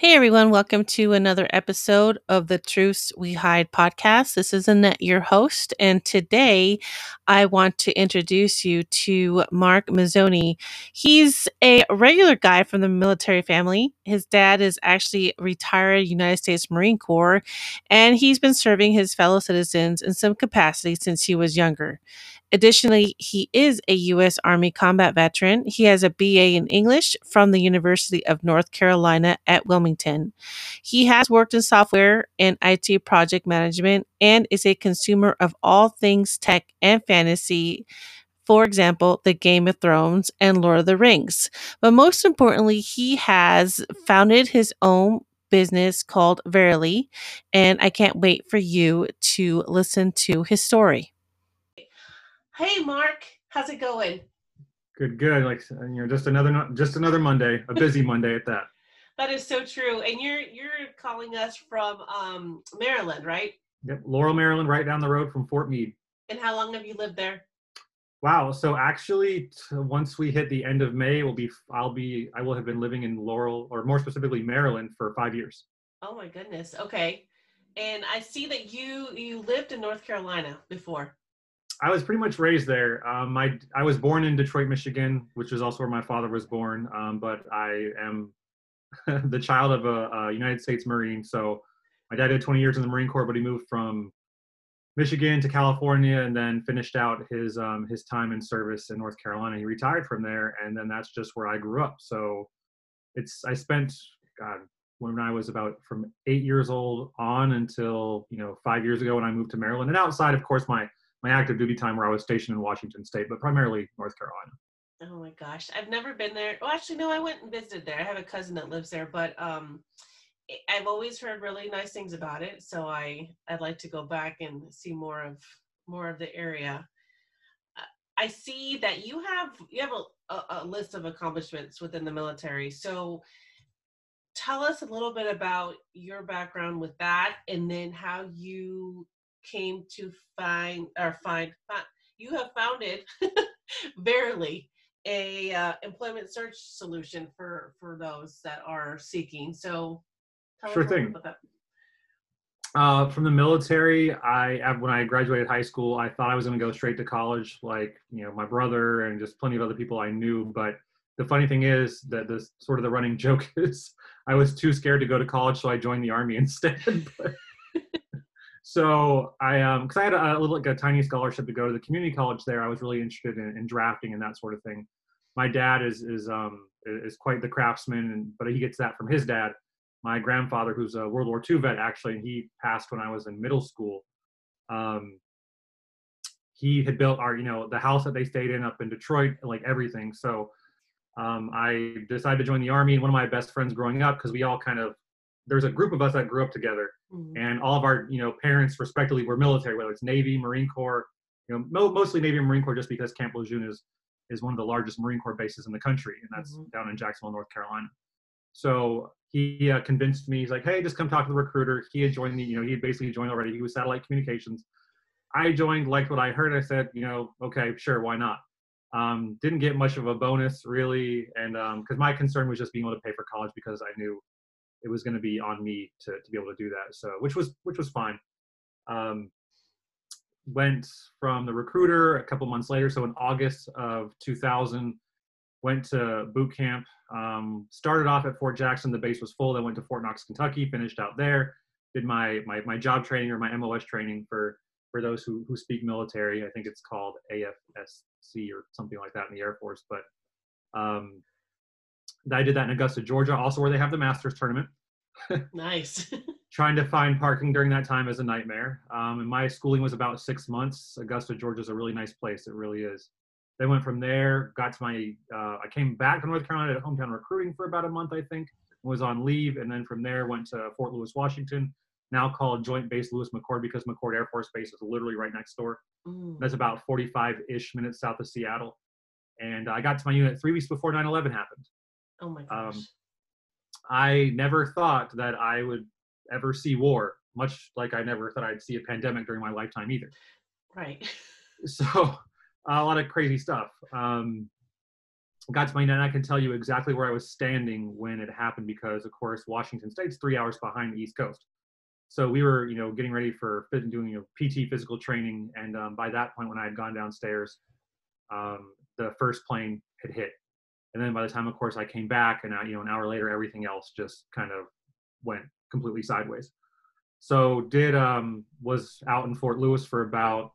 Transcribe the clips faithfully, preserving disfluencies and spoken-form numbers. Hey everyone, welcome to another episode of the Truths We Hide podcast. This is Annette, your host, and today I want to introduce you to Mark Mazzone. He's a regular guy from the military family. His dad is actually retired United States Marine Corps, and he's been serving his fellow citizens in some capacity since he was younger. Additionally, he is a U S Army combat veteran. He has a B A in English from the University of North Carolina at Wilmington. He has worked in software and I T project management and is a consumer of all things tech and fantasy, for example, the Game of Thrones and Lord of the Rings. But most importantly, he has founded his own business called Verily, and I can't wait for you to listen to his story. Hey Mark, how's it going? Good, good. Like, you know, just another just another Monday, a busy Monday at that. That is so true. And you're you're calling us from um, Maryland, right? Yep, Laurel, Maryland, right down the road from Fort Meade. And how long have you lived there? Wow. So actually, t- once we hit the end of May, we'll be I'll be I will have been living in Laurel, or more specifically Maryland, for five years. Oh my goodness. Okay. And I see that you you lived in North Carolina before. I was pretty much raised there. Um, I, I was born in Detroit, Michigan, which is also where my father was born. Um, but I am the child of a, a United States Marine. So my dad did twenty years in the Marine Corps, but he moved from Michigan to California and then finished out his um, his time in service in North Carolina. He retired from there, and then that's just where I grew up. So it's I spent, God, when I was about from eight years old on until, you know, five years ago when I moved to Maryland. And outside, of course, my my active duty time where I was stationed in Washington State, but primarily North Carolina. Oh my gosh. I've never been there. Well, actually, no, I went and visited there. I have a cousin that lives there, but um, I've always heard really nice things about it. So I, I'd like to go back and see more of, more of the area. I see that you have, you have a, a, a list of accomplishments within the military. So tell us a little bit about your background with that, and then how you came to find or find, find you have founded Verily, a uh, employment search solution for for those that are seeking. So tell sure us thing about that. Uh, from the military, I when I graduated high school, I thought I was going to go straight to college, like, you know, my brother and just plenty of other people I knew. But the funny thing is that this sort of the running joke is I was too scared to go to college, so I joined the Army instead. But, So I, um, because I had a, a little, like a tiny scholarship to go to the community college there. I was really interested in, in drafting and that sort of thing. My dad is is um is quite the craftsman, and, but he gets that from his dad. My grandfather, who's a World War Two vet, actually, and he passed when I was in middle school. Um, he had built our, you know, the house that they stayed in up in Detroit, like everything. So, um, I decided to join the Army. And one of my best friends growing up, because we all kind of there's a group of us that grew up together, mm-hmm. and all of our, you know, parents respectively were military, whether it's Navy, Marine Corps, you know, mo- mostly Navy and Marine Corps, just because Camp Lejeune is, is one of the largest Marine Corps bases in the country. And that's mm-hmm. down in Jacksonville, North Carolina. So he uh, convinced me, he's like, hey, just come talk to the recruiter. He had joined the, you know, he had basically joined already. He was satellite communications. I joined, liked what I heard. I said, you know, okay, sure. Why not? Um, didn't get much of a bonus really. And um, cause my concern was just being able to pay for college, because I knew it was going to be on me to, to be able to do that. So, which was, which was fine. Um, went from the recruiter a couple months later. So in August of two thousand, went to boot camp, um, started off at Fort Jackson. The base was full. Then went to Fort Knox, Kentucky, finished out there, did my, my, my job training, or my M O S training for, for those who, who speak military. I think it's called A F S C or something like that in the Air Force. But, um, I did that in Augusta, Georgia, also where they have the Masters tournament. Nice. Trying to find parking during that time is a nightmare. Um, and my schooling was about six months. Augusta, Georgia is a really nice place. It really is. They went from there, got to my, uh, I came back to North Carolina at hometown recruiting for about a month, I think, was on leave. And then from there went to Fort Lewis, Washington, now called Joint Base Lewis McChord, because McChord Air Force Base is literally right next door. Mm. That's about forty-five-ish minutes south of Seattle. And I got to my unit three weeks before nine eleven happened. Oh my gosh. Um, I never thought that I would ever see war, much like I never thought I'd see a pandemic during my lifetime either. Right. So a lot of crazy stuff. Um, got to Manina, and I can tell you exactly where I was standing when it happened, because of course Washington State's three hours behind the East Coast. So we were, you know, getting ready for fit and doing, you know, P T physical training, and um, by that point, when I had gone downstairs, um, the first plane had hit, and then by the time, of course, I came back, and I, you know, an hour later, everything else just kind of went completely sideways. So did um, was out in Fort Lewis for about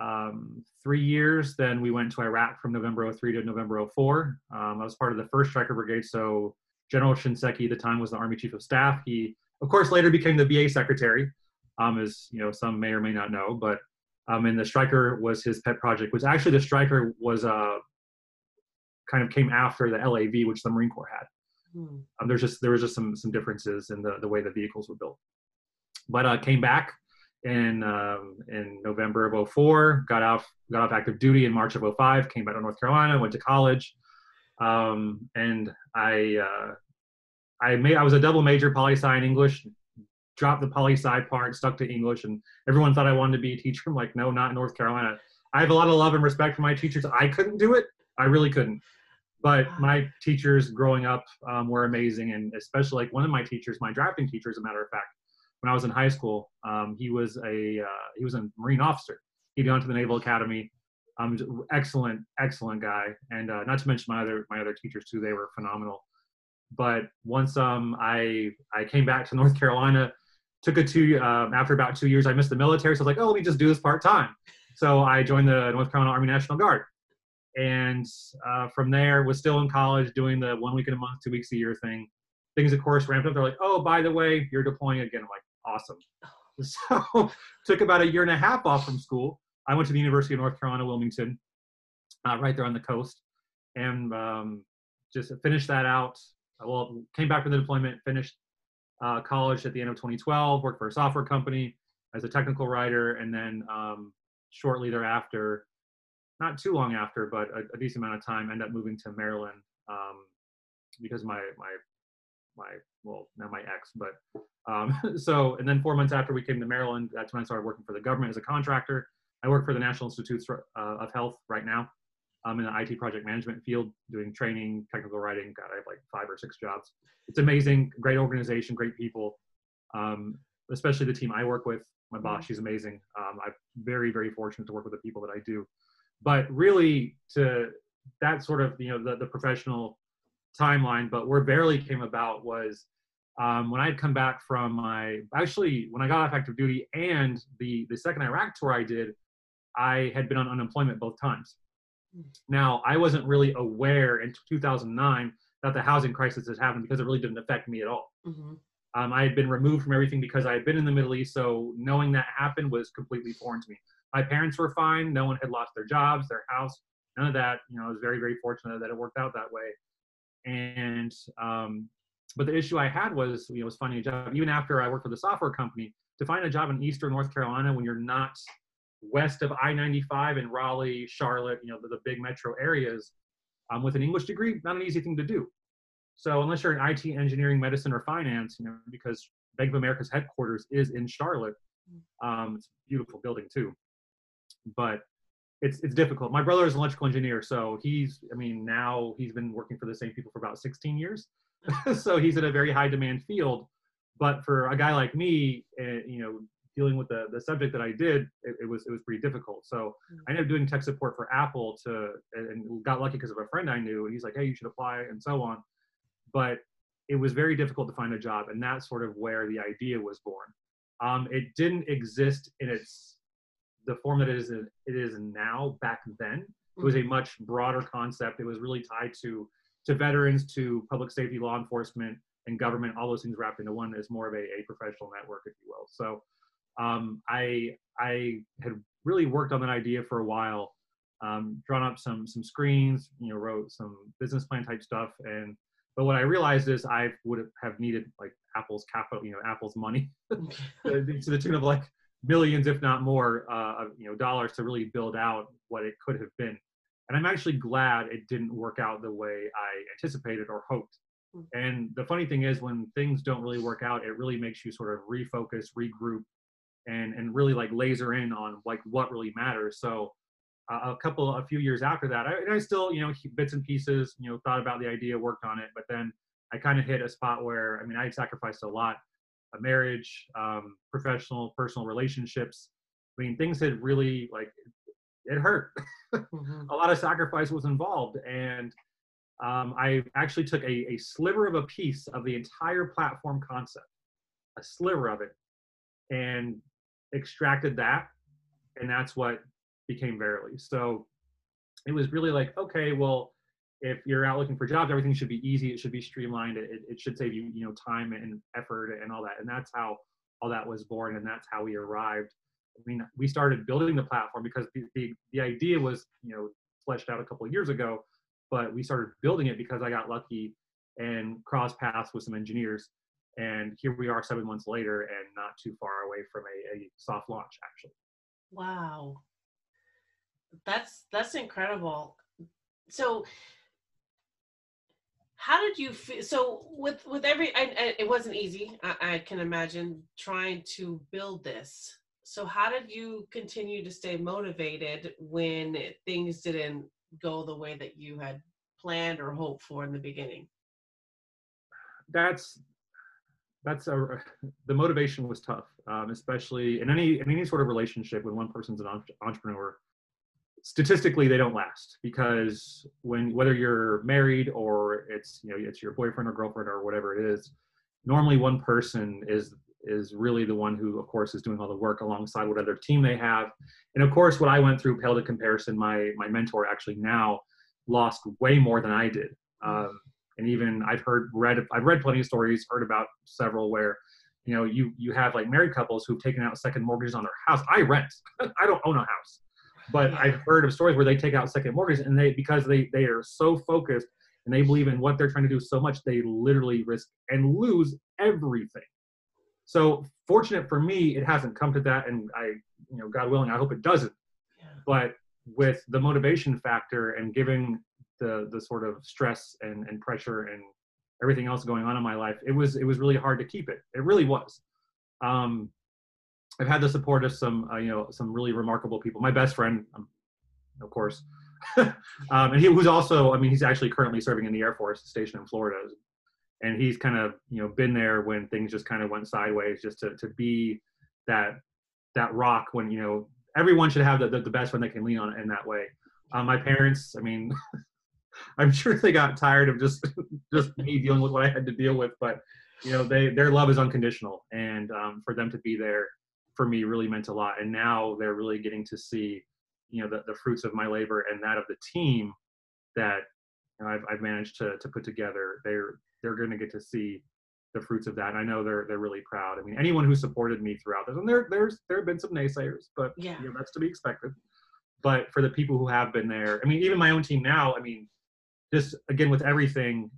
um, three years. Then we went to Iraq from November oh three to November oh four. Um, I was part of the first Stryker Brigade. So General Shinseki at the time was the Army Chief of Staff. He of course later became the V A secretary, um, as you know, some may or may not know, but um, and the Stryker was his pet project, which actually the Stryker was uh, kind of came after the L A V, which the Marine Corps had. Mm. Um, there's just, there was just some, some differences in the, the way the vehicles were built. But I uh, came back in, um, in November of oh four, got off, got off active duty in March of oh five, came back to North Carolina, went to college. Um, and I, uh, I made, I was a double major, poli-sci and English, dropped the poli-sci part, stuck to English, and everyone thought I wanted to be a teacher. I'm like, no, not in North Carolina. I have a lot of love and respect for my teachers. I couldn't do it. I really couldn't. But my teachers growing up um, were amazing, and especially like one of my teachers, my drafting teacher, as a matter of fact, when I was in high school, um, he was a uh, he was a Marine officer. He'd gone to the Naval Academy. Um, excellent, excellent guy, and uh, not to mention my other my other teachers too. They were phenomenal. But once um, I I came back to North Carolina, took a two um, after about two years, I missed the military, so I was like, oh, let me just do this part time. So I joined the North Carolina Army National Guard, and uh, from there was still in college doing the one week in a month, two weeks a year thing. Things of course ramped up. They're like, oh, by the way, you're deploying again. I'm like, awesome. So took about a year and a half off from school. I went to the University of North Carolina, Wilmington, uh, right there on the coast, and um, just finished that out. Well, came back from the deployment, finished uh, college at the end of twenty twelve, worked for a software company as a technical writer, and then um, shortly thereafter, not too long after, but a, a decent amount of time, ended up moving to Maryland um, because my, my, my, well, now my ex, but Um, so, and then four months after we came to Maryland, that's when I started working for the government as a contractor. I work for the National Institutes uh, of Health right now. I'm in the I T project management field, doing training, technical writing. God, I have like five or six jobs. It's amazing. Great organization, great people, um, especially the team I work with. My boss, she's amazing. Um, I'm very, very fortunate to work with the people that I do. But really to that sort of, you know, the, the professional timeline, but where Verily came about was Um, when I had come back from my, actually, when I got off active duty and the, the second Iraq tour I did, I had been on unemployment both times. Now, I wasn't really aware in two thousand nine that the housing crisis had happened because it really didn't affect me at all. Mm-hmm. um, I had been removed from everything because I had been in the Middle East, so knowing that happened was completely foreign to me. My parents were fine. No one had lost their jobs, their house, none of that. You know, I was very, very fortunate that it worked out that way. And um but the issue I had was, you know, was finding a job. Even after I worked for the software company, to find a job in Eastern North Carolina when you're not west of I ninety-five in Raleigh, Charlotte, you know, the, the big metro areas, um, with an English degree, not an easy thing to do. So unless you're in I T, engineering, medicine, or finance, you know, because Bank of America's headquarters is in Charlotte. Um, it's a beautiful building too, but it's it's difficult. My brother is an electrical engineer, so he's, I mean, now he's been working for the same people for about sixteen years. So he's in a very high demand field, but for a guy like me, uh, you know, dealing with the, the subject that I did, it, it was it was pretty difficult. So mm-hmm. I ended up doing tech support for Apple to, and got lucky because of a friend I knew, and he's like, hey, you should apply, and so on. But it was very difficult to find a job, and that's sort of where the idea was born. Um, it didn't exist in its the form that it is in, it is now. Back then, mm-hmm. it was a much broader concept. It was really tied to to veterans, to public safety, law enforcement, and government, all those things wrapped into one is more of a, a professional network, if you will. So um, I, I had really worked on that idea for a while, um, drawn up some, some screens, you know, wrote some business plan type stuff. And, but what I realized is I would have needed like Apple's capital, you know, Apple's money to the tune of like millions, if not more, uh, you know, dollars to really build out what it could have been. And I'm actually glad it didn't work out the way I anticipated or hoped. Mm-hmm. And the funny thing is, when things don't really work out, it really makes you sort of refocus, regroup, and and really like laser in on like what really matters. So uh, a couple, a few years after that, I, and I still, you know, bits and pieces, you know, thought about the idea, worked on it, but then I kind of hit a spot where, I mean, I had sacrificed a lot, a marriage, um, professional, personal relationships. I mean, things had really, like, it hurt. Mm-hmm. A lot of sacrifice was involved. And um, I actually took a, a sliver of a piece of the entire platform concept, a sliver of it, and extracted that. And that's what became Verily. So it was really like, okay, well, if you're out looking for jobs, everything should be easy. It should be streamlined. It, it should save you, you know, time and effort and all that. And that's how all that was born. And that's how we arrived. I mean, we started building the platform because the, the, the idea was, you know, fleshed out a couple of years ago, but we started building it because I got lucky and crossed paths with some engineers. And here we are seven months later and not too far away from a, a soft launch, actually. Wow. That's, that's incredible. So how did you feel? So with, with every, I, I, it wasn't easy. I, I can imagine trying to build this. So how did you continue to stay motivated when things didn't go the way that you had planned or hoped for in the beginning? That's, that's a, the motivation was tough, um, especially in any, in any sort of relationship when one person's an entrepreneur. Statistically, they don't last because when, whether you're married or it's, you know, it's your boyfriend or girlfriend or whatever it is, normally one person is is really the one who, of course, is doing all the work alongside what other team they have. And of course, what I went through paled in comparison. My my mentor actually now lost way more than I did. Um, and even I've heard, read, I've read plenty of stories, heard about several where, you know, you you have like married couples who've taken out second mortgages on their house. I rent, I don't own a house. But yeah. I've heard of stories where they take out second mortgages and they, because they, they are so focused and they believe in what they're trying to do so much, they literally risk and lose everything. So fortunate for me, it hasn't come to that, and I, you know, God willing, I hope it doesn't. Yeah. But with the motivation factor and given the the sort of stress and, and pressure and everything else going on in my life, it was it was really hard to keep it. It really was. Um, I've had the support of some uh, you know some really remarkable people. My best friend, um, of course, um, and he was also, I mean, he's actually currently serving in the Air Force, stationed in Florida. And he's kind of, you know, been there when things just kind of went sideways, just to, to be that that rock when, you know, everyone should have the, the, the best one they can lean on in that way. Um, my parents, I mean, I'm sure they got tired of just just me dealing with what I had to deal with. But, you know, they their love is unconditional. And um, for them to be there for me really meant a lot. And now they're really getting to see, you know, the, the fruits of my labor and that of the team that, you know, I've, I've managed to, to put together. They're they're going to get to see the fruits of that. And I know they're, they're really proud. I mean, anyone who supported me throughout this, and there, there's, there have been some naysayers, but yeah, you know, that's to be expected. But for the people who have been there, I mean, even my own team now, I mean, just again, with everything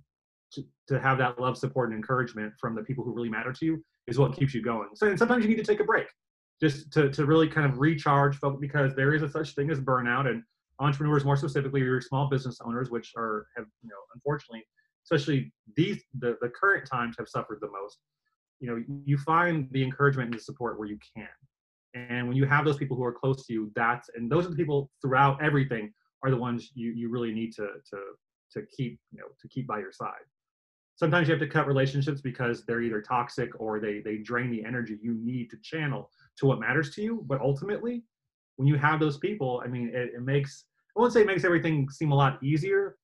to, to have that love, support, and encouragement from the people who really matter to you is what keeps you going. So, and sometimes you need to take a break just to, to really kind of recharge, because there is a such thing as burnout, and entrepreneurs more specifically, or small business owners, which are, have, you know, unfortunately, especially these, the, the current times have suffered the most. You know, you find the encouragement and the support where you can. And when you have those people who are close to you, that's, and those are the people throughout everything are the ones you, you really need to, to, to keep, you know, to keep by your side. Sometimes you have to cut relationships because they're either toxic or they, they drain the energy you need to channel to what matters to you. But ultimately, when you have those people, I mean, it, it makes, I won't say it makes everything seem a lot easier,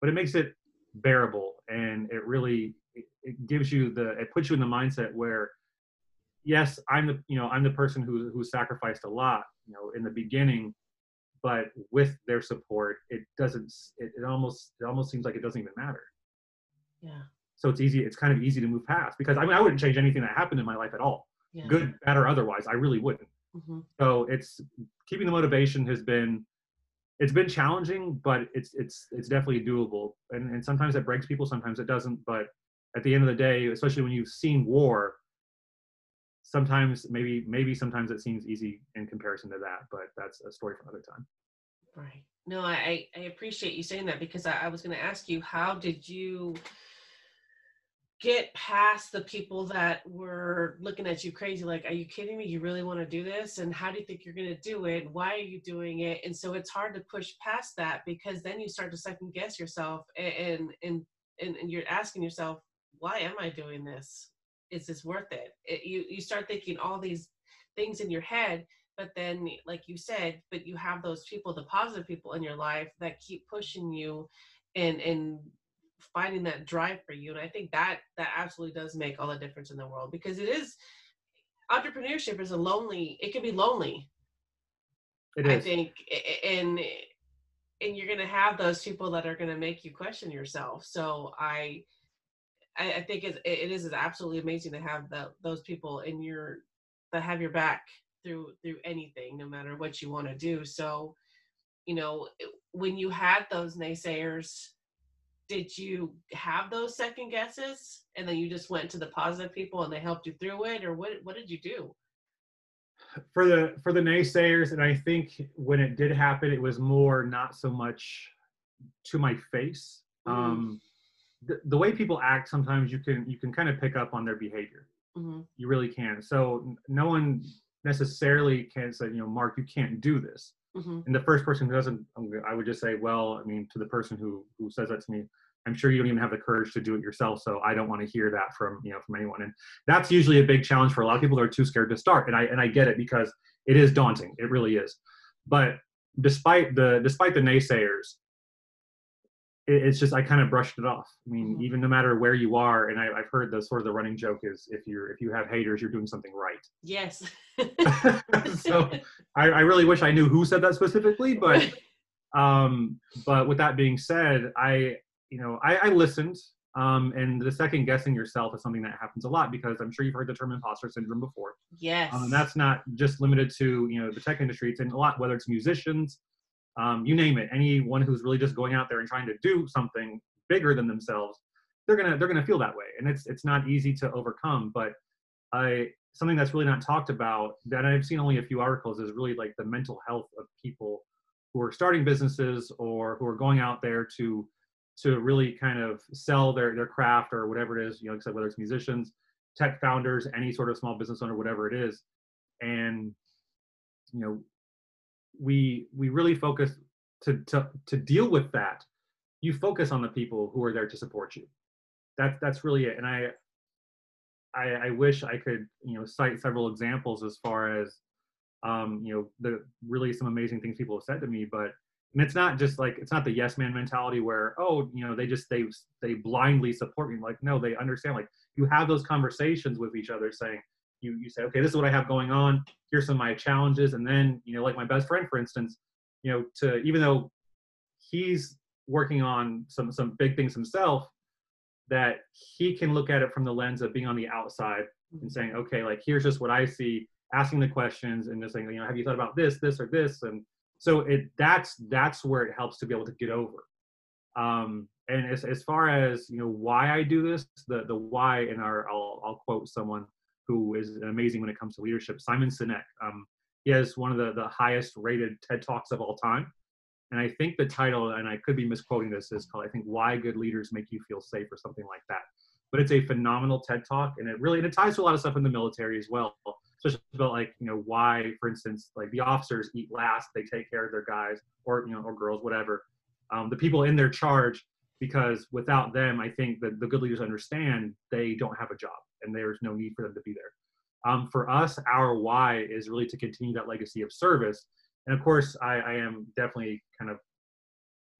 but it makes it bearable, and it really it, it gives you the it puts you in the mindset where, yes, I'm the you know I'm the person who who sacrificed a lot, you know, in the beginning, but with their support, it doesn't it, it almost it almost seems like it doesn't even matter. Yeah. So it's easy. It's kind of easy to move past, because I mean, I wouldn't change anything that happened in my life at all, yeah. Good, bad, or otherwise. I really wouldn't. Mm-hmm. So it's keeping the motivation has been. It's been challenging, but it's it's it's definitely doable. And and sometimes it breaks people, sometimes it doesn't. But at the end of the day, especially when you've seen war, sometimes maybe maybe sometimes it seems easy in comparison to that. But that's a story for another time. Right. No, I I appreciate you saying that, because I, I was going to ask you, how did you get past the people that were looking at you crazy, like, are you kidding me? You really want to do this? And how do you think you're going to do it? Why are you doing it? And so it's hard to push past that, because then you start to second guess yourself, and and and, and you're asking yourself, why am I doing this? Is this worth it? it you, you start thinking all these things in your head, but then, like you said, but you have those people, the positive people in your life that keep pushing you and and finding that drive for you. And I think that that absolutely does make all the difference in the world, because it is, entrepreneurship is a lonely, it can be lonely. It is. I think, and and you're going to have those people that are going to make you question yourself. So I I think it it is absolutely amazing to have the, those people in your, that have your back through through anything, no matter what you want to do. So, you know, when you had those naysayers, did you have those second guesses, and then you just went to the positive people and they helped you through it, or what? What did you do? For the for the naysayers, and I think when it did happen, it was more not so much to my face. Mm-hmm. Um, the, the way people act, sometimes you can you can kind of pick up on their behavior. Mm-hmm. You really can. So no one necessarily can say, you know, Mark, you can't do this. Mm-hmm. And the first person who doesn't, I would just say, well, I mean, to the person who who says that to me, I'm sure you don't even have the courage to do it yourself. So I don't want to hear that from, you know, from anyone. And that's usually a big challenge for a lot of people that are too scared to start. And I and I get it, because it is daunting. It really is. But despite the despite the naysayers, it, it's just I kind of brushed it off. I mean, mm-hmm. even no matter where you are, and I, I've heard the sort of the running joke is if you're if you have haters, you're doing something right. Yes. So I, I really wish I knew who said that specifically, but um, but with that being said, I. You know, I, I listened, um, and the second guessing yourself is something that happens a lot, because I'm sure you've heard the term imposter syndrome before. Yes. Um, and that's not just limited to, you know, the tech industry. It's in a lot, whether it's musicians, um, you name it, anyone who's really just going out there and trying to do something bigger than themselves, they're gonna they're gonna feel that way, and it's it's not easy to overcome. But I something that's really not talked about, that I've seen only a few articles, is really like the mental health of people who are starting businesses or who are going out there to to really kind of sell their, their craft or whatever it is, you know, like I said, whether it's musicians, tech founders, any sort of small business owner, whatever it is. And, you know, we we really focus to, to, to deal with that. You focus on the people who are there to support you. That, that's really it. And I, I I wish I could, you know, cite several examples as far as, um, you know, the really some amazing things people have said to me, but and it's not just like, it's not the yes man mentality where, oh, you know, they just, they, they blindly support me. Like, no, they understand. Like, you have those conversations with each other saying, you, you say, okay, this is what I have going on. Here's some of my challenges. And then, you know, like my best friend, for instance, you know, to, even though he's working on some, some big things himself, that he can look at it from the lens of being on the outside and saying, okay, like, here's just what I see, asking the questions and just saying, you know, have you thought about this, this, or this? And so it that's that's where it helps to be able to get over. Um, and as as far as, you know, why I do this, the the why in our I'll I'll quote someone who is amazing when it comes to leadership, Simon Sinek. Um, he has one of the the highest rated TED Talks of all time, and I think the title, and I could be misquoting this, is called I think Why Good Leaders Make You Feel Safe or something like that. But it's a phenomenal TED Talk, and it really and it ties to a lot of stuff in the military as well. Especially about, like, you know, why, for instance, like the officers eat last, they take care of their guys or, you know, or girls, whatever, um, the people in their charge, because without them, I think that the good leaders understand they don't have a job and there's no need for them to be there. Um, for us, our why is really to continue that legacy of service. And of course, I, I am definitely kind of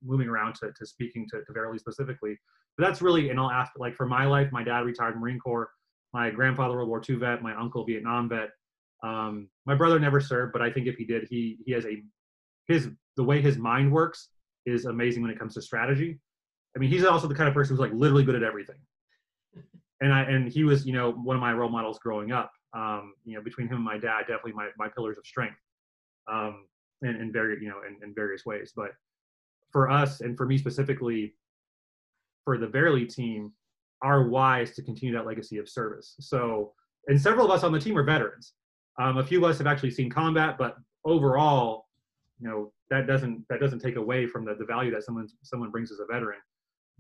moving around to, to speaking to, to Verily specifically, but that's really in all aspects. Like for my life, my dad retired Marine Corps. My grandfather, World War Two vet, my uncle, Vietnam vet. Um, my brother never served, but I think if he did, he he has a, his, the way his mind works is amazing when it comes to strategy. I mean, he's also the kind of person who's like literally good at everything. And I, and he was, you know, one of my role models growing up, um, you know, between him and my dad, definitely my, my pillars of strength, um, and, and very, you know, in, in various ways. But for us, and for me specifically, for the Verily team, our why is to continue that legacy of service. So, and several of us on the team are veterans. Um, a few of us have actually seen combat, but overall, you know, that doesn't that doesn't take away from the, the value that someone someone brings as a veteran.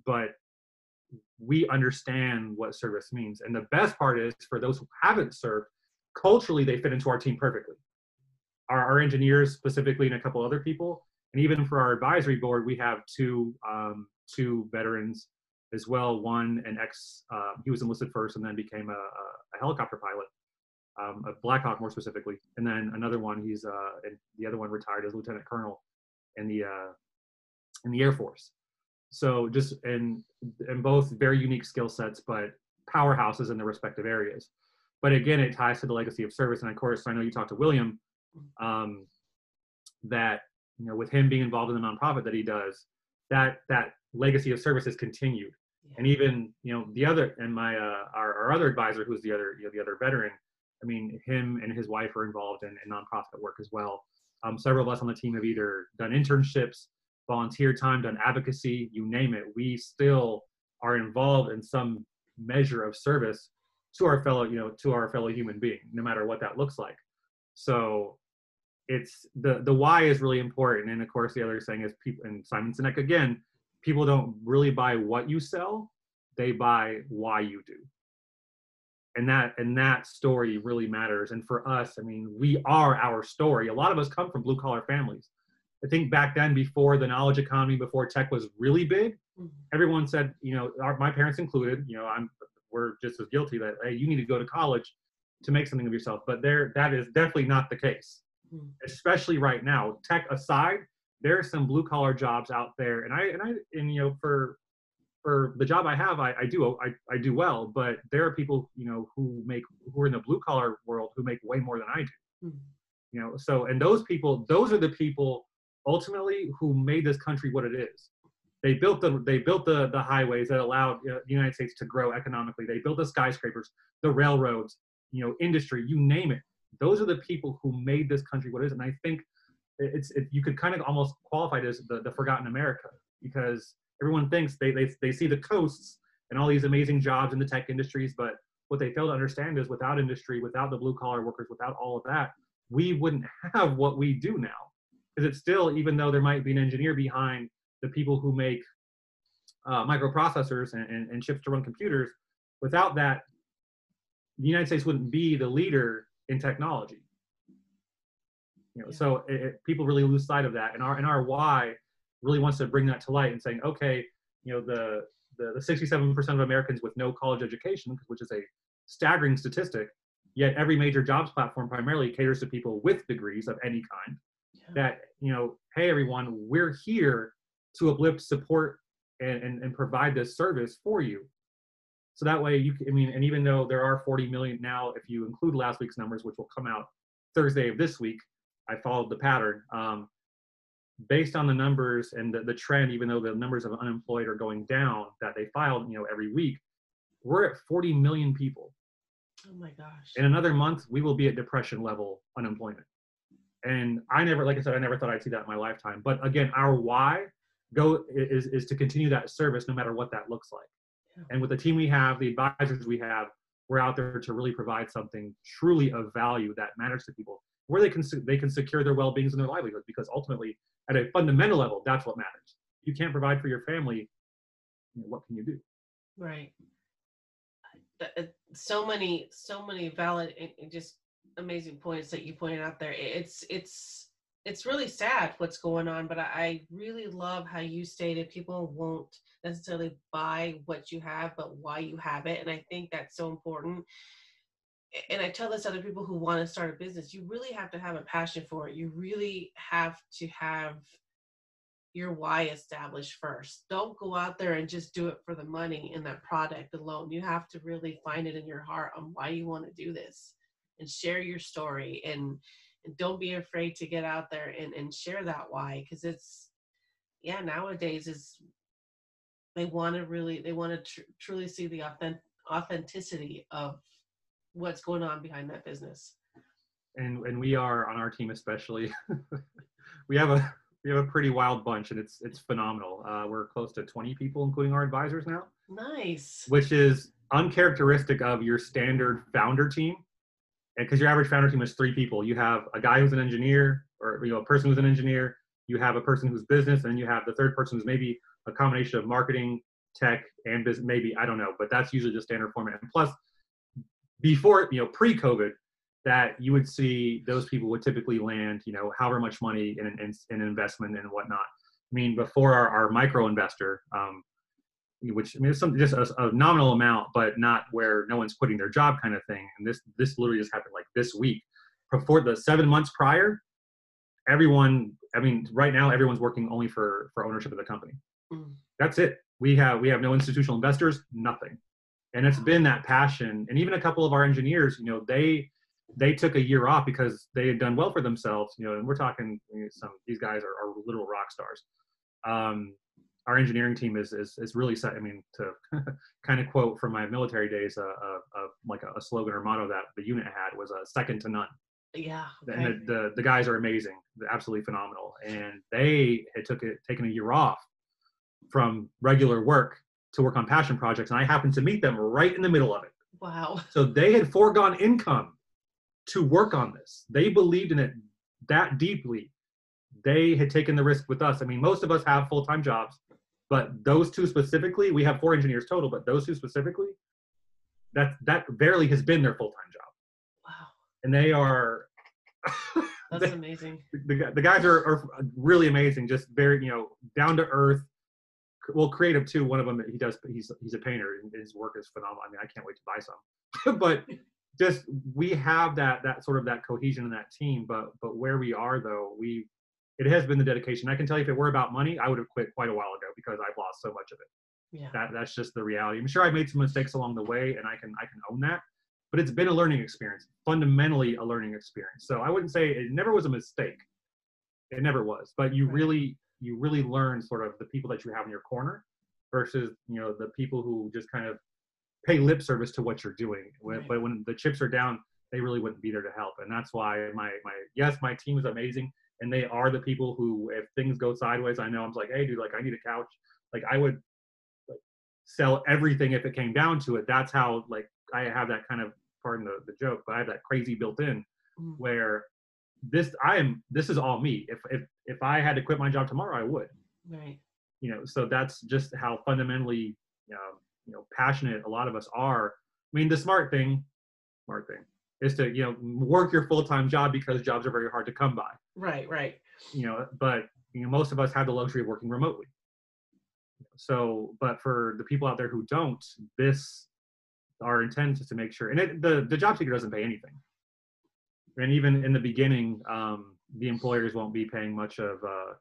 But we understand what service means. And the best part is, for those who haven't served, culturally they fit into our team perfectly. Our, our engineers specifically, and a couple other people, and even for our advisory board, we have two um, two veterans as well. One, an ex, uh, he was enlisted first and then became a, a helicopter pilot, um, a Black Hawk more specifically. And then another one, he's uh, and the other one retired as lieutenant colonel in the uh, in the Air Force. So just and and both very unique skill sets, but powerhouses in their respective areas. But again, it ties to the legacy of service. And of course, I know you talked to William, um, that, you know, with him being involved in the nonprofit that he does, that that legacy of service is continued. Yeah. And even, you know, the other, and my uh, our, our other advisor, who's the other, you know, the other veteran, I mean, him and his wife are involved in, in nonprofit work as well. Um, several of us on the team have either done internships, volunteer time, done advocacy, you name it. We still are involved in some measure of service to our fellow, you know, to our fellow human being, no matter what that looks like. So it's the, the why is really important. And of course, the other thing is people, and Simon Sinek again, people don't really buy what you sell, they buy why you do. And that, and that story really matters. And for us, I mean, we are our story. A lot of us come from blue collar families. I think back then, before the knowledge economy, before tech was really big, everyone said, you know, our, my parents included, you know, I'm, we're just as guilty that, hey, you need to go to college to make something of yourself. But there, that is definitely not the case, mm-hmm. especially right now. Tech aside, there are some blue collar jobs out there, and I and I and you know, for for the job I have, I, I do I, I do well. But there are people, you know, who make who are in the blue collar world who make way more than I do, mm-hmm. you know. So and those people, those are the people ultimately who made this country what it is. They built the they built the the highways that allowed, you know, the United States to grow economically. They built the skyscrapers, the railroads, you know, industry, you name it. Those are the people who made this country what it is. And I think it's it, you could kind of almost qualify it as the, the forgotten America, because everyone thinks they, they they see the coasts and all these amazing jobs in the tech industries, but what they fail to understand is without industry, without the blue collar workers, without all of that, we wouldn't have what we do now. Because it's still, even though there might be an engineer behind the people who make uh, microprocessors and, and, and chips to run computers, without that, the United States wouldn't be the leader in technology. You know, yeah. So it, it, people really lose sight of that, and our and our why really wants to bring that to light and saying, okay, you know, the the sixty-seven percent of Americans with no college education, which is a staggering statistic, yet every major jobs platform primarily caters to people with degrees of any kind. Yeah. That, you know, hey everyone, we're here to uplift, support, and, and, and provide this service for you. So that way, you can, I mean, and even though there are forty million now, if you include last week's numbers, which will come out Thursday of this week, I followed the pattern. Um, based on the numbers and the, the trend, even though the numbers of unemployed are going down that they filed, you know, every week, we're at forty million people. Oh my gosh. In another month, we will be at depression level unemployment. And I never, like I said, I never thought I'd see that in my lifetime. But again, our why go is, is to continue that service no matter what that looks like. Yeah. And with the team we have, the advisors we have, we're out there to really provide something truly of value that matters to people, where they can they can secure their well-beings and their livelihood, because ultimately, at a fundamental level, that's what matters. You can't provide for your family, you know, what can you do? Right. So many, so many valid and just amazing points that you pointed out there. It's it's it's really sad what's going on, but I really love how you stated people won't necessarily buy what you have, but why you have it. And I think that's so important. And I tell this to other people who want to start a business, you really have to have a passion for it. You really have to have your why established first. Don't go out there and just do it for the money and that product alone. You have to really find it in your heart on why you want to do this, and share your story, and And don't be afraid to get out there and, and share that why, because it's, yeah, nowadays is they want to really, they want to tr- truly see the authentic, authenticity of what's going on behind that business. And and we are on our team especially, we have a we have a pretty wild bunch, and it's it's phenomenal. Uh, we're close to twenty people, including our advisors now. Nice. Which is uncharacteristic of your standard founder team. Because your average founder team is three people. You have a guy who's an engineer, or you know, a person who's an engineer. You have a person who's business, and you have the third person who's maybe a combination of marketing, tech, and business, maybe, I don't know, but that's usually the standard format. And plus, before, you know, pre-COVID, that you would see those people would typically land, you know, however much money in an, in, in an investment and whatnot. I mean, before our, our micro investor, um, which, I mean, it's some, just a, a nominal amount, but not where no one's quitting their job kind of thing. And this, this literally just happened like this week. Before the seven months prior, everyone, I mean, right now everyone's working only for, for ownership of the company. Mm. That's it. We have, we have no institutional investors, nothing. And it's been that passion. And even a couple of our engineers, you know, they, they took a year off because they had done well for themselves, you know, and we're talking, you know, some, these guys are, are literal rock stars. Um, our engineering team is, is, is really set. I mean, to kind of quote from my military days, uh, uh, uh, like a, a slogan or motto that the unit had was a uh, second to none. Yeah. Okay. And the, the, the guys are amazing. They're absolutely phenomenal. And they had took it, taken a year off from regular work to work on passion projects. And I happened to meet them right in the middle of it. Wow. So they had foregone income to work on this. They believed in it that deeply. They had taken the risk with us. I mean, most of us have full-time jobs, but those two specifically, we have four engineers total, but those two specifically, that, that barely has been their full-time job. Wow. And they are... That's they, amazing. The, the guys are, are really amazing, just very, you know, down-to-earth. Well, creative too. One of them, he does, he's, he's a painter, and his work is phenomenal. I mean, I can't wait to buy some. But... just we have that that sort of that cohesion in that team, but but where we are though, we it has been the dedication. I can tell you, if it were about money, I would have quit quite a while ago because I've lost so much of it. Yeah, that that's just the reality. I'm sure I've made some mistakes along the way, and I can I can own that, but it's been a learning experience, fundamentally a learning experience. So I wouldn't say it never was a mistake. It never was, but you right. really you really learn sort of the people that you have in your corner versus, you know, the people who just kind of pay lip service to what you're doing. Right. But when the chips are down, they really wouldn't be there to help. And that's why my, my, yes, my team is amazing. And they are the people who, if things go sideways, I know I'm like, hey dude, like I need a couch. Like I would like sell everything if it came down to it. That's how, like, I have that kind of, pardon the, the joke, but I have that crazy built in mm. where this, I am, this is all me. If, if, if I had to quit my job tomorrow, I would. Right. You know, so that's just how fundamentally, um, you know, passionate a lot of us are. I mean, the smart thing, smart thing is to, you know, work your full-time job because jobs are very hard to come by. Right, right. You know, but, you know, most of us have the luxury of working remotely. So, but for the people out there who don't, this, our intent is to make sure, and it, the, the job seeker doesn't pay anything. And even in the beginning, um, the employers won't be paying much of, uh,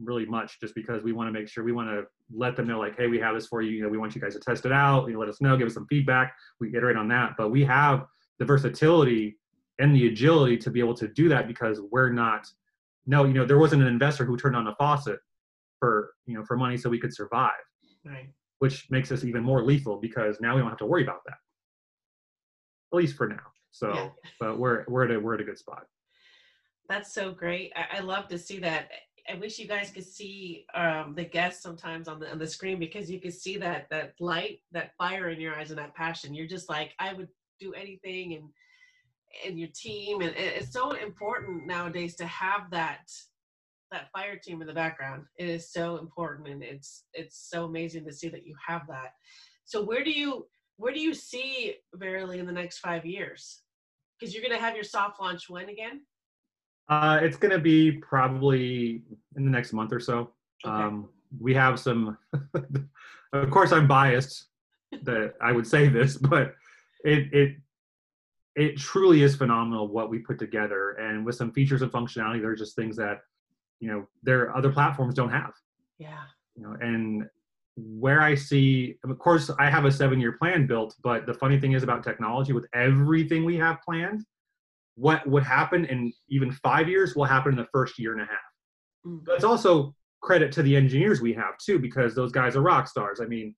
really much, just because we want to make sure, we want to let them know, like, hey, we have this for you, you know, we want you guys to test it out, you know, let us know, give us some feedback, we iterate on that. But we have the versatility and the agility to be able to do that because we're not, no, you know, there wasn't an investor who turned on a faucet for, you know, for money so we could survive, right? Which makes us even more lethal because now we don't have to worry about that, at least for now. So, yeah. But we're, we're at a, we're at a good spot. That's so great. I, I love to see that. I wish you guys could see um, the guests sometimes on the on the screen, because you could see that that light, that fire in your eyes, and that passion. You're just like, I would do anything, and and your team, and it's so important nowadays to have that that fire team in the background. It is so important, and it's it's so amazing to see that you have that. So where do you where do you see Verily in the next five years? Because you're going to have your soft launch when again? Uh, it's going to be probably in the next month or so. Okay. Um, we have some, of course I'm biased that I would say this, but it, it, it truly is phenomenal what we put together. And with some features and functionality, there's just things that, you know, there other platforms don't have. Yeah. You know, and where I see, of course I have a seven year plan built, but the funny thing is about technology, with everything we have planned, what would happen in even five years will happen in the first year and a half. Mm-hmm. But it's also credit to the engineers we have too, because those guys are rock stars. I mean,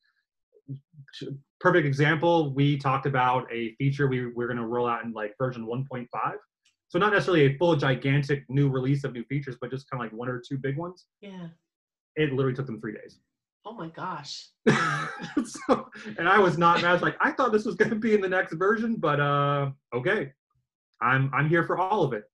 perfect example, we talked about a feature we we're going to roll out in like version one point five. So not necessarily a full gigantic new release of new features, but just kind of like one or two big ones. Yeah. It literally took them three days. Oh my gosh. So, and I was not, and I was like, I thought this was going to be in the next version, but uh, okay. I'm I'm here for all of it.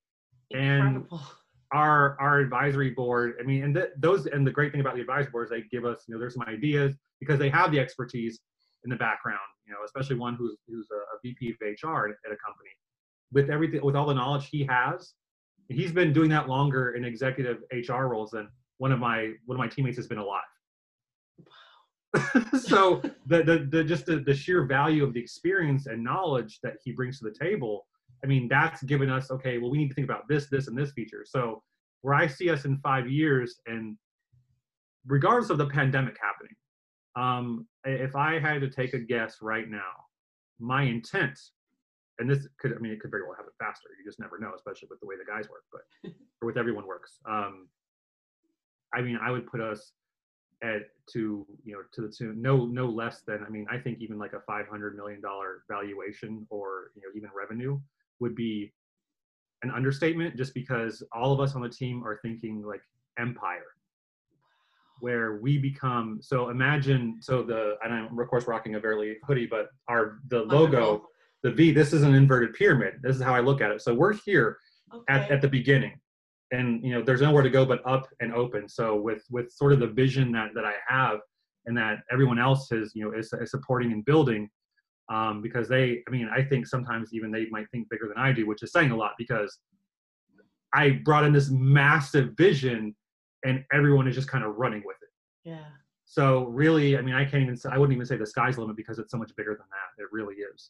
Incredible. And our our advisory board, I mean, and th those, and the great thing about the advisory board is they give us, you know, there's some ideas because they have the expertise in the background, you know, especially one who's who's a, a V P of H R at a company, with everything, with all the knowledge he has. He's been doing that longer in executive H R roles than one of my one of my teammates has been alive. Wow. So the, the the just the, the sheer value of the experience and knowledge that he brings to the table. I mean, that's given us, okay, well, we need to think about this, this, and this feature. So where I see us in five years, and regardless of the pandemic happening, um, if I had to take a guess right now, my intent, and this could, I mean, it could very well happen faster. You just never know, especially with the way the guys work, but or with everyone works. Um, I mean, I would put us at to, you know, to the tune, no, no less than, I mean, I think even like a five hundred million dollar valuation or, you know, even revenue would be an understatement, just because all of us on the team are thinking like empire, where we become, so imagine, so the, and I'm of course rocking a Verily hoodie, but our, the logo, the V, this is an inverted pyramid. This is how I look at it. So we're here okay. at, at the beginning, and you know, there's nowhere to go but up and open. So with, with sort of the vision that, that I have and that everyone else is, you know, is, is supporting and building, Um, because they, I mean, I think sometimes even they might think bigger than I do, which is saying a lot, because I brought in this massive vision and everyone is just kind of running with it. Yeah. So really, I mean, I can't even say, I wouldn't even say the sky's the limit, because it's so much bigger than that. It really is.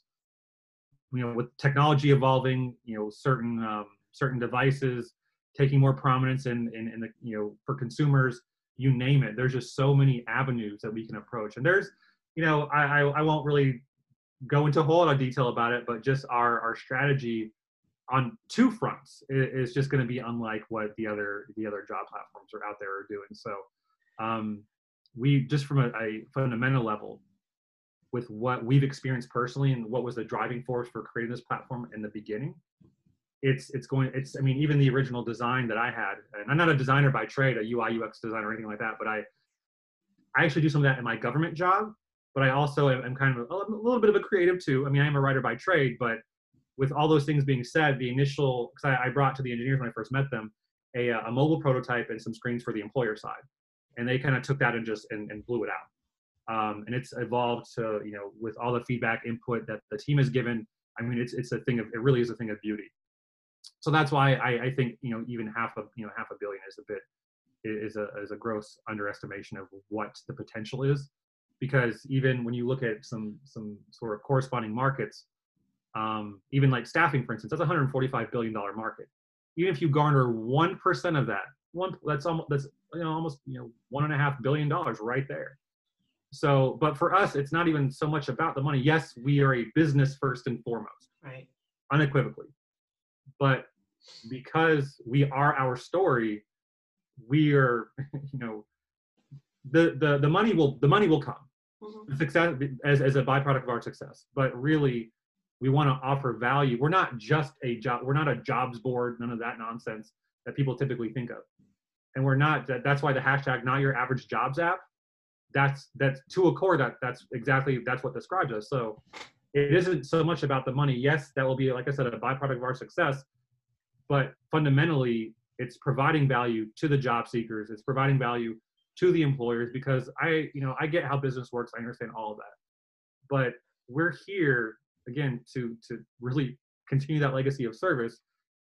You know, with technology evolving, you know, certain, um, certain devices taking more prominence in, in, in the, you know, for consumers, you name it, there's just so many avenues that we can approach. And there's, you know, I, I, I won't really go into a whole lot of detail about it, but just our, our strategy on two fronts is, is just going to be unlike what the other the other job platforms are out there are doing. So um, we just from a, a fundamental level, with what we've experienced personally and what was the driving force for creating this platform in the beginning, it's it's going it's I mean, even the original design that I had, and I'm not a designer by trade, a U I U X designer or anything like that, but I I actually do some of that in my government job. But I also am kind of a, a little bit of a creative too. I mean, I am a writer by trade, but with all those things being said, the initial, because I, I brought to the engineers when I first met them, a, a mobile prototype and some screens for the employer side. And they kind of took that and just, and, and blew it out. Um, and it's evolved to, you know, with all the feedback input that the team has given, I mean, it's, it's a thing of, it really is a thing of beauty. So that's why I, I think, you know, even half of, you know, half a billion is a bit, is a, is a gross underestimation of what the potential is. Because even when you look at some some sort of corresponding markets, um, even like staffing, for instance, that's a one hundred forty-five billion dollar market. Even if you garner one percent of that, one that's almost that's you know almost you know one and a half billion dollars right there. So, but for us, it's not even so much about the money. Yes, we are a business first and foremost, right? Unequivocally. But because we are our story, we are you know the the the money will the money will come. Mm-hmm. Success as, as a byproduct of our success, but really we want to offer value. We're not just a job, we're not a jobs board, none of that nonsense that people typically think of. And we're not, that, that's why the hashtag not your average jobs app, that's that's to a core, that that's exactly, that's what describes us. So it isn't so much about the money. Yes, that will be, like I said, a byproduct of our success, but fundamentally it's providing value to the job seekers, it's providing value to the employers, because I, you know, I get how business works. I understand all of that, but we're here again to to really continue that legacy of service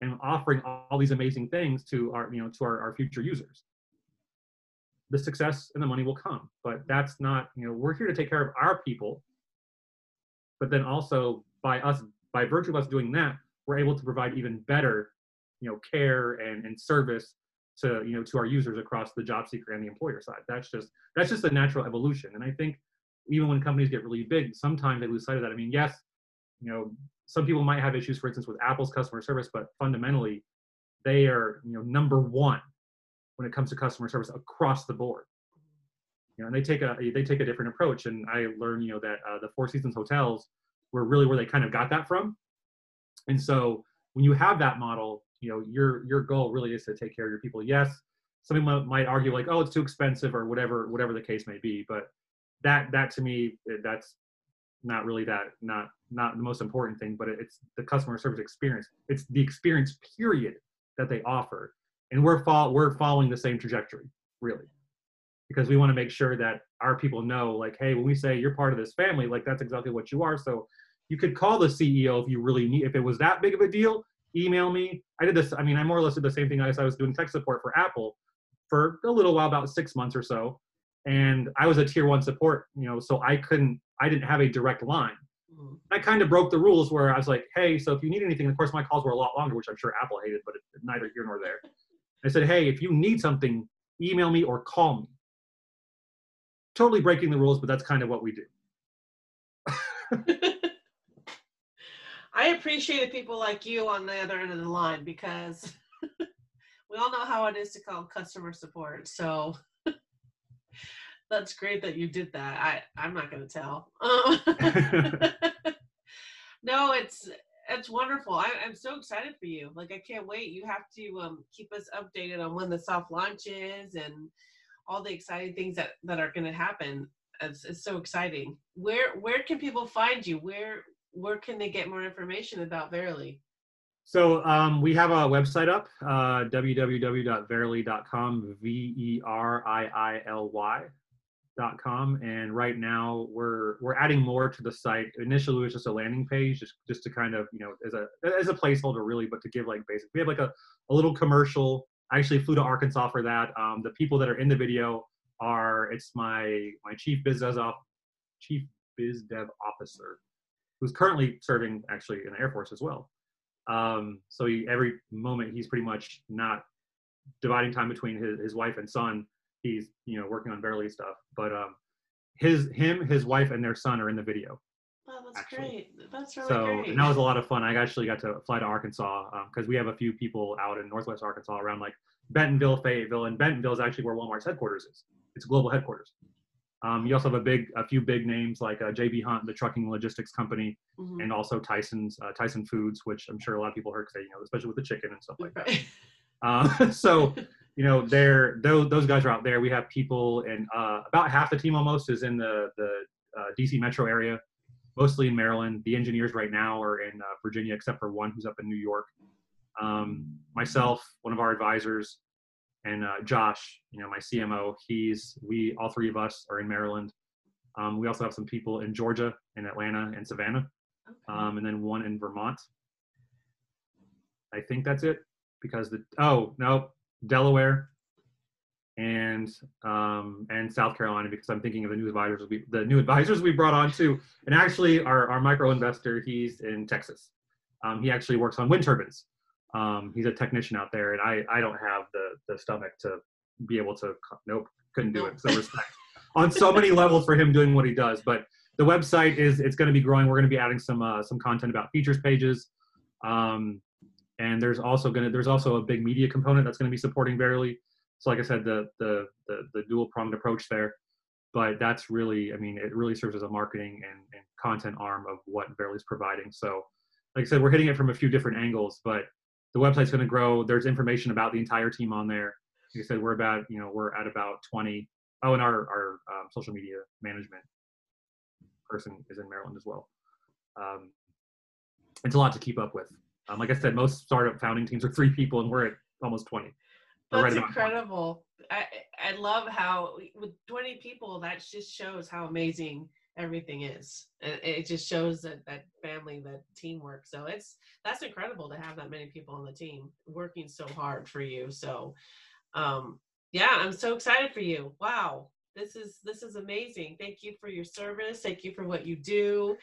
and offering all these amazing things to our, you know, to our, our future users. The success and the money will come, but that's not, you know, we're here to take care of our people. But then also by us, by virtue of us doing that, we're able to provide even better, you know, care and and service to, you know, to our users across the job seeker and the employer side. That's just, that's just a natural evolution. And I think even when companies get really big, sometimes they lose sight of that. I mean, yes, you know, some people might have issues, for instance, with Apple's customer service, but fundamentally they are, you know, number one when it comes to customer service across the board. You know, and they take a, they take a different approach. And I learned, you know, that uh, the Four Seasons hotels were really where they kind of got that from. And so when you have that model, you know, your your goal really is to take care of your people. Yes, some people might argue like, oh, it's too expensive or whatever, whatever the case may be. But that that to me, that's not really that not not the most important thing. But it's the customer service experience. It's the experience period that they offer And we're, fo- we're following the same trajectory, really, because we want to make sure that our people know, like, hey, when we say you're part of this family, like, that's exactly what you are. So you could call the C E O if you really need, if it was that big of a deal, email me. I did this, I mean, I more or less did the same thing as I was doing tech support for Apple for a little while, about six months or so. And I was a tier one support, you know, so I couldn't, I didn't have a direct line. Mm. I kind of broke the rules where I was like, hey, so if you need anything, of course, my calls were a lot longer, which I'm sure Apple hated, but it's neither here nor there. I said, hey, if you need something, email me or call me. Totally breaking the rules, but that's kind of what we do. I appreciated people like you on the other end of the line, because we all know how it is to call customer support. So that's great that you did that. I, I'm not going to tell. No, it's it's wonderful. I, I'm so excited for you. Like, I can't wait. You have to um, keep us updated on when the soft launch is and all the exciting things that, that are going to happen. It's, it's so exciting. Where where can people find you? Where where can they get more information about Verily? So um, we have a website up, uh, w w w dot verily dot com, V E R I I L Y dot com. And right now we're we're adding more to the site. Initially it was just a landing page, just, just to kind of, you know, as a as a placeholder really, but to give like basic. We have like a, a little commercial. I actually flew to Arkansas for that. Um, the people that are in the video are, it's my my chief biz dev, chief biz dev officer, who's currently serving actually in the Air Force as well. Um, so he, every moment he's pretty much not dividing time between his, his wife and son. He's, you know, working on Verily stuff, but, um, his, him, his wife and their son are in the video. Oh, that's actually great. That's really so, great. And that was a lot of fun. I actually got to fly to Arkansas, um, cause we have a few people out in Northwest Arkansas around like Bentonville, Fayetteville, and Bentonville is actually where Walmart's headquarters is. It's global headquarters. Um, you also have a big, a few big names like uh, J B. Hunt, the trucking logistics company, mm-hmm. and also Tyson's, uh, Tyson Foods, which I'm sure a lot of people heard say, you know, especially with the chicken and stuff like that. um, so, you know, they're, those, those guys are out there. We have people, and uh, about half the team almost is in the, the uh, D C metro area, mostly in Maryland. The engineers right now are in uh, Virginia, except for one who's up in New York. Um, myself, one of our advisors, and uh, Josh, you know, my C M O, he's, we, all three of us are in Maryland. Um, we also have some people in Georgia, in Atlanta, and Savannah, okay. um, and then one in Vermont. I think that's it, because the, oh, no, Delaware, and um, and South Carolina, because I'm thinking of the new advisors we, the new advisors we brought on too. And actually, our, our micro investor, he's in Texas. Um, he actually works on wind turbines. Um, he's a technician out there, and I, I don't have the, the stomach to be able to, nope, couldn't do it. So respect on so many levels for him doing what he does. But the website is, it's going to be growing. We're going to be adding some, uh, some content about features pages. Um, and there's also going to, there's also a big media component that's going to be supporting Verily. So like I said, the, the, the, the dual pronged approach there, but that's really, I mean, it really serves as a marketing and, and content arm of what Verily's providing. So like I said, we're hitting it from a few different angles, but the website's going to grow. There's information about the entire team on there. Like I said, we're about, you know, we're at about twenty. Oh, and our, our um, social media management person is in Maryland as well. Um, it's a lot to keep up with. Um, like I said, most startup founding teams are three people, and we're at almost twenty. That's right, incredible. I, I love how with twenty people, that just shows how amazing everything is. It just shows that, that family, that teamwork. So it's, that's incredible to have that many people on the team working so hard for you. So um, yeah, I'm so excited for you. Wow. This is, this is amazing. Thank you for your service. Thank you for what you do.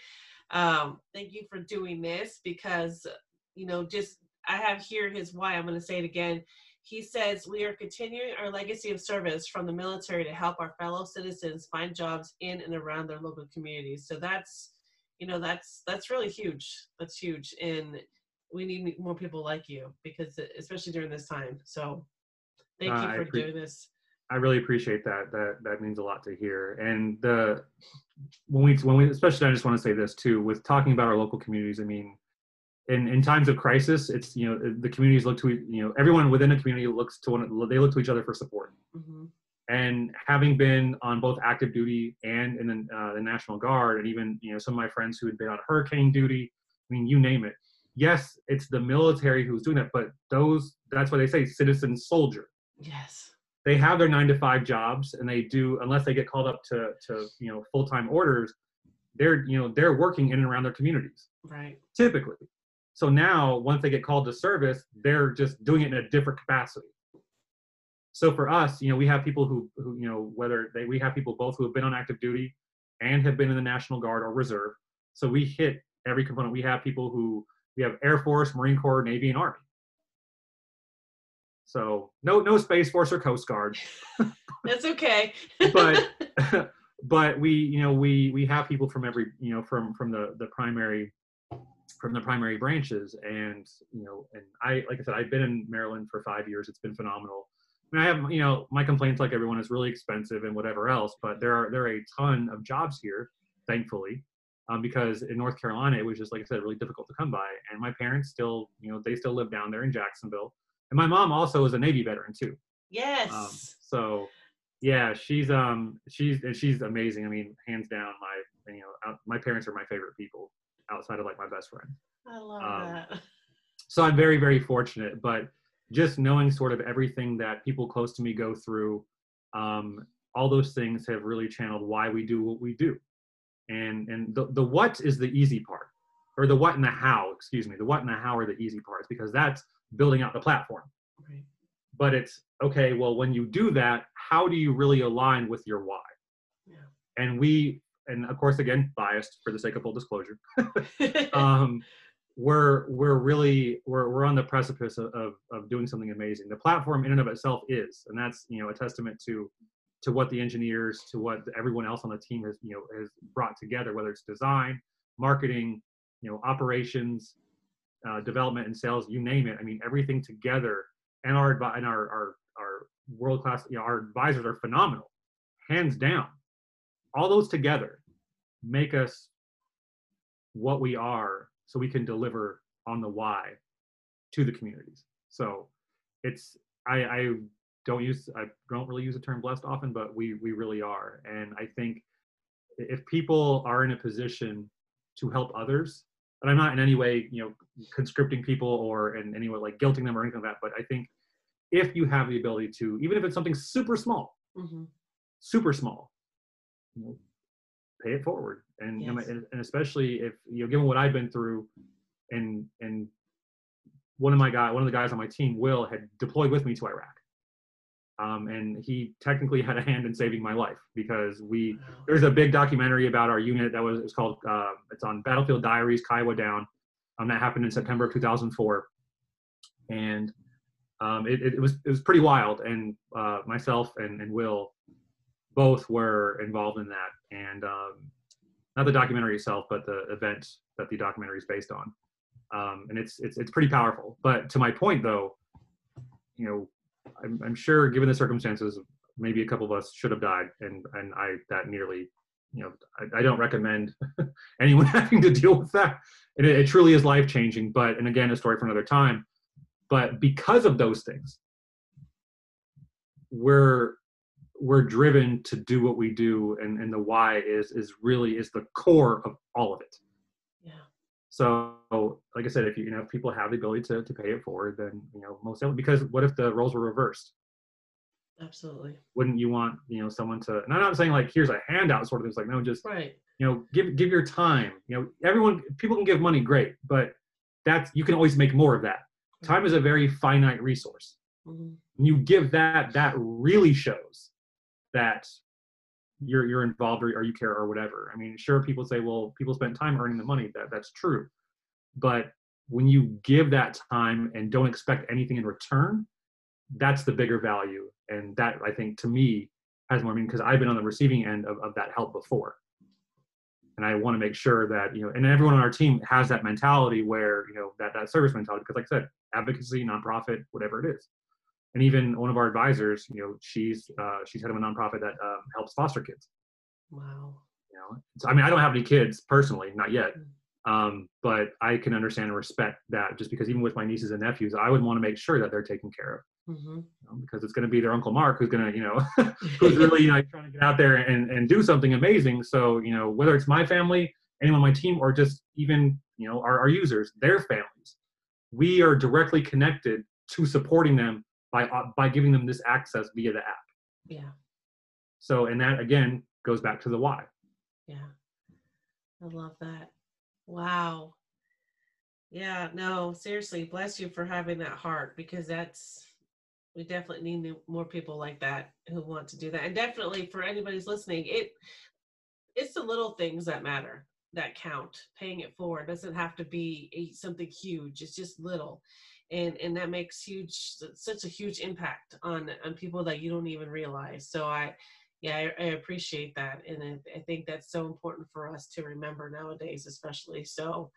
Um, thank you for doing this, because, you know, just, I have here his why. I'm going to say it again. He says, we are continuing our legacy of service from the military to help our fellow citizens find jobs in and around their local communities. So that's, you know, that's, that's really huge. That's huge. And we need more people like you, because especially during this time. So thank uh, you for pre- doing this. I really appreciate that. That, that means a lot to hear. And the, when we, when we, especially, I just want to say this too, with talking about our local communities, I mean, In, in times of crisis, it's, you know, the communities look to, you know, everyone within a community looks to one, they look to each other for support. Mm-hmm. And having been on both active duty and in the, uh, the National Guard, and even, you know, some of my friends who had been on hurricane duty, I mean, you name it. Yes, it's the military who's doing that, but those, that's what they say, citizen soldier. Yes. They have their nine to five jobs, and they do, unless they get called up to, to you know, full-time orders, they're, you know, they're working in and around their communities. Right. Typically. So now once they get called to service, they're just doing it in a different capacity. So for us, you know, we have people who, who you know, whether they, we have people both who have been on active duty and have been in the National Guard or Reserve. So we hit every component. We have people who, we have Air Force, Marine Corps, Navy, and Army. So no, no Space Force or Coast Guard. That's okay. but, but we, you know, we, we have people from every, you know, from, from the, the primary, from the primary branches. And, you know, and I, like I said, I've been in Maryland for five years. It's been phenomenal. And I have, you know, my complaints, like everyone, is really expensive and whatever else, but there are, there are a ton of jobs here, thankfully, um, because in North Carolina, it was just, like I said, really difficult to come by. And my parents still, you know, they still live down there in Jacksonville. And my mom also is a Navy veteran too. Yes. Um, so, yeah, she's um she's and she's amazing. I mean, hands down, my you know out, my parents are my favorite people outside of like my best friend. I love um, that. So I'm very very fortunate, but just knowing sort of everything that people close to me go through, um, all those things have really channeled why we do what we do, and and the the what is the easy part, or the what and the how. Excuse me, the what and the how are the easy parts because that's building out the platform. Right. But it's, okay, well, when you do that, how do you really align with your why? Yeah. And we, and of course, again, biased for the sake of full disclosure, um, we're, we're really, we're, we're on the precipice of, of, of doing something amazing. The platform in and of itself is, and that's, you know, a testament to, to what the engineers, to what everyone else on the team has, you know, has brought together, whether it's design, marketing, you know, operations, Uh, development and sales, you name it. I mean, everything together, and our and our our, our world class, you know, our advisors are phenomenal, hands down. All those together make us what we are, so we can deliver on the why to the communities. So it's I, I don't use I don't really use the term blessed often, but we we really are. And I think if people are in a position to help others. And I'm not in any way, you know, conscripting people or in any way like guilting them or anything like that. But I think if you have the ability to, even if it's something super small, mm-hmm. super small, you know, pay it forward. And, yes. you know, and and especially if, you know, given what I've been through, and and one of my guy, one of the guys on my team, Will, had deployed with me to Iraq, um, and he technically had a hand in saving my life because we wow. there's a big documentary about our unit that was it's called uh, it's on Battlefield Diaries, Kiowa Down, um, that happened in September of two thousand four, and um, it, it was it was pretty wild, and uh, myself and, and Will both were involved in that, and um, not the documentary itself, but the event that the documentary is based on, um, and it's it's it's pretty powerful. But to my point, though, you know. I'm, I'm sure, given the circumstances, maybe a couple of us should have died, and and I that nearly, you know, I, I don't recommend anyone having to deal with that. It, it truly is life changing, but and again, a story for another time. But because of those things, we're we're driven to do what we do, and and the why is is really is the core of all of it. Yeah. So, like I said, if you, you know if people have the ability to, to pay it forward, then you know most definitely. Because what if the roles were reversed? Absolutely. Wouldn't you want you know someone to? And I'm not saying like here's a handout sort of thing. It's like no, just right. You know, give give your time. You know, everyone people can give money, great, but that's you can always make more of that. Right. Time is a very finite resource. Mm-hmm. When you give that, that really shows that you're you're involved or, or you care or whatever. I mean, sure, people say, well, people spend time earning the money. That that's true. But when you give that time and don't expect anything in return, that's the bigger value. And that, I think, to me, has more meaning because I've been on the receiving end of, of that help before. And I want to make sure that, you know, and everyone on our team has that mentality where, you know, that, that service mentality, because like I said, advocacy, nonprofit, whatever it is. And even one of our advisors, you know, she's uh, she's head of a nonprofit that um, helps foster kids. Wow. You know, so, I mean, I don't have any kids personally, not yet. Mm-hmm. Um, but I can understand and respect that just because even with my nieces and nephews, I would want to make sure that they're taken care of mm-hmm. you know, because it's going to be their Uncle Mark who's going to, you know, who's really you know, trying to get out there and, and do something amazing. So, you know, whether it's my family, anyone on my team, or just even, you know, our, our users, their families, we are directly connected to supporting them by uh, by giving them this access via the app. Yeah. So, and that again goes back to the why. Yeah. I love that. Wow. Yeah, no, seriously, bless you for having that heart, because that's, we definitely need more people like that who want to do that. And definitely for anybody who's listening, it it's the little things that matter, that count. Paying it forward doesn't have to be a, something huge. It's just little. And and that makes huge, such a huge impact on, on people that you don't even realize. So I, yeah, I, I appreciate that. And I, I think that's so important for us to remember nowadays, especially. So,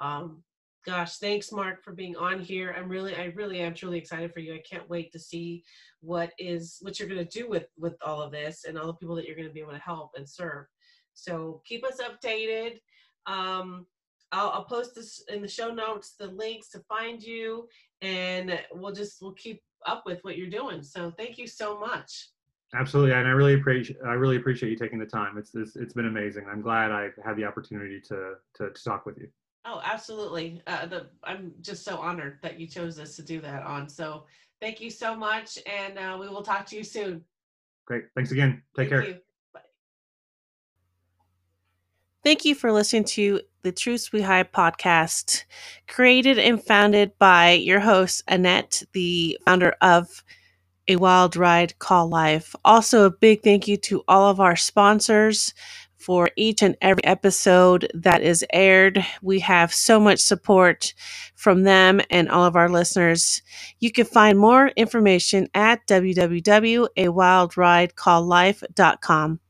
um, gosh, thanks, Mark, for being on here. I'm really, I really am truly excited for you. I can't wait to see what is, what you're going to do with, with all of this and all the people that you're going to be able to help and serve. So keep us updated. Um, I'll, I'll post this in the show notes, the links to find you, and we'll just, we'll keep up with what you're doing. So thank you so much. Absolutely. And I really appreciate, I really appreciate you taking the time. It's, it's, it's been amazing. I'm glad I had the opportunity to, to, to talk with you. Oh, absolutely. Uh, the, I'm just so honored that you chose us to do that on. So thank you so much. And uh, we will talk to you soon. Great. Thanks again. Take care. Thank you. Bye. Thank you for listening to the Truths We Hide podcast, created and founded by your host, Annette, the founder of A Wild Ride Call Life. Also, a big thank you to all of our sponsors for each and every episode that is aired. We have so much support from them and all of our listeners. You can find more information at w w w dot a wild ride call life dot com.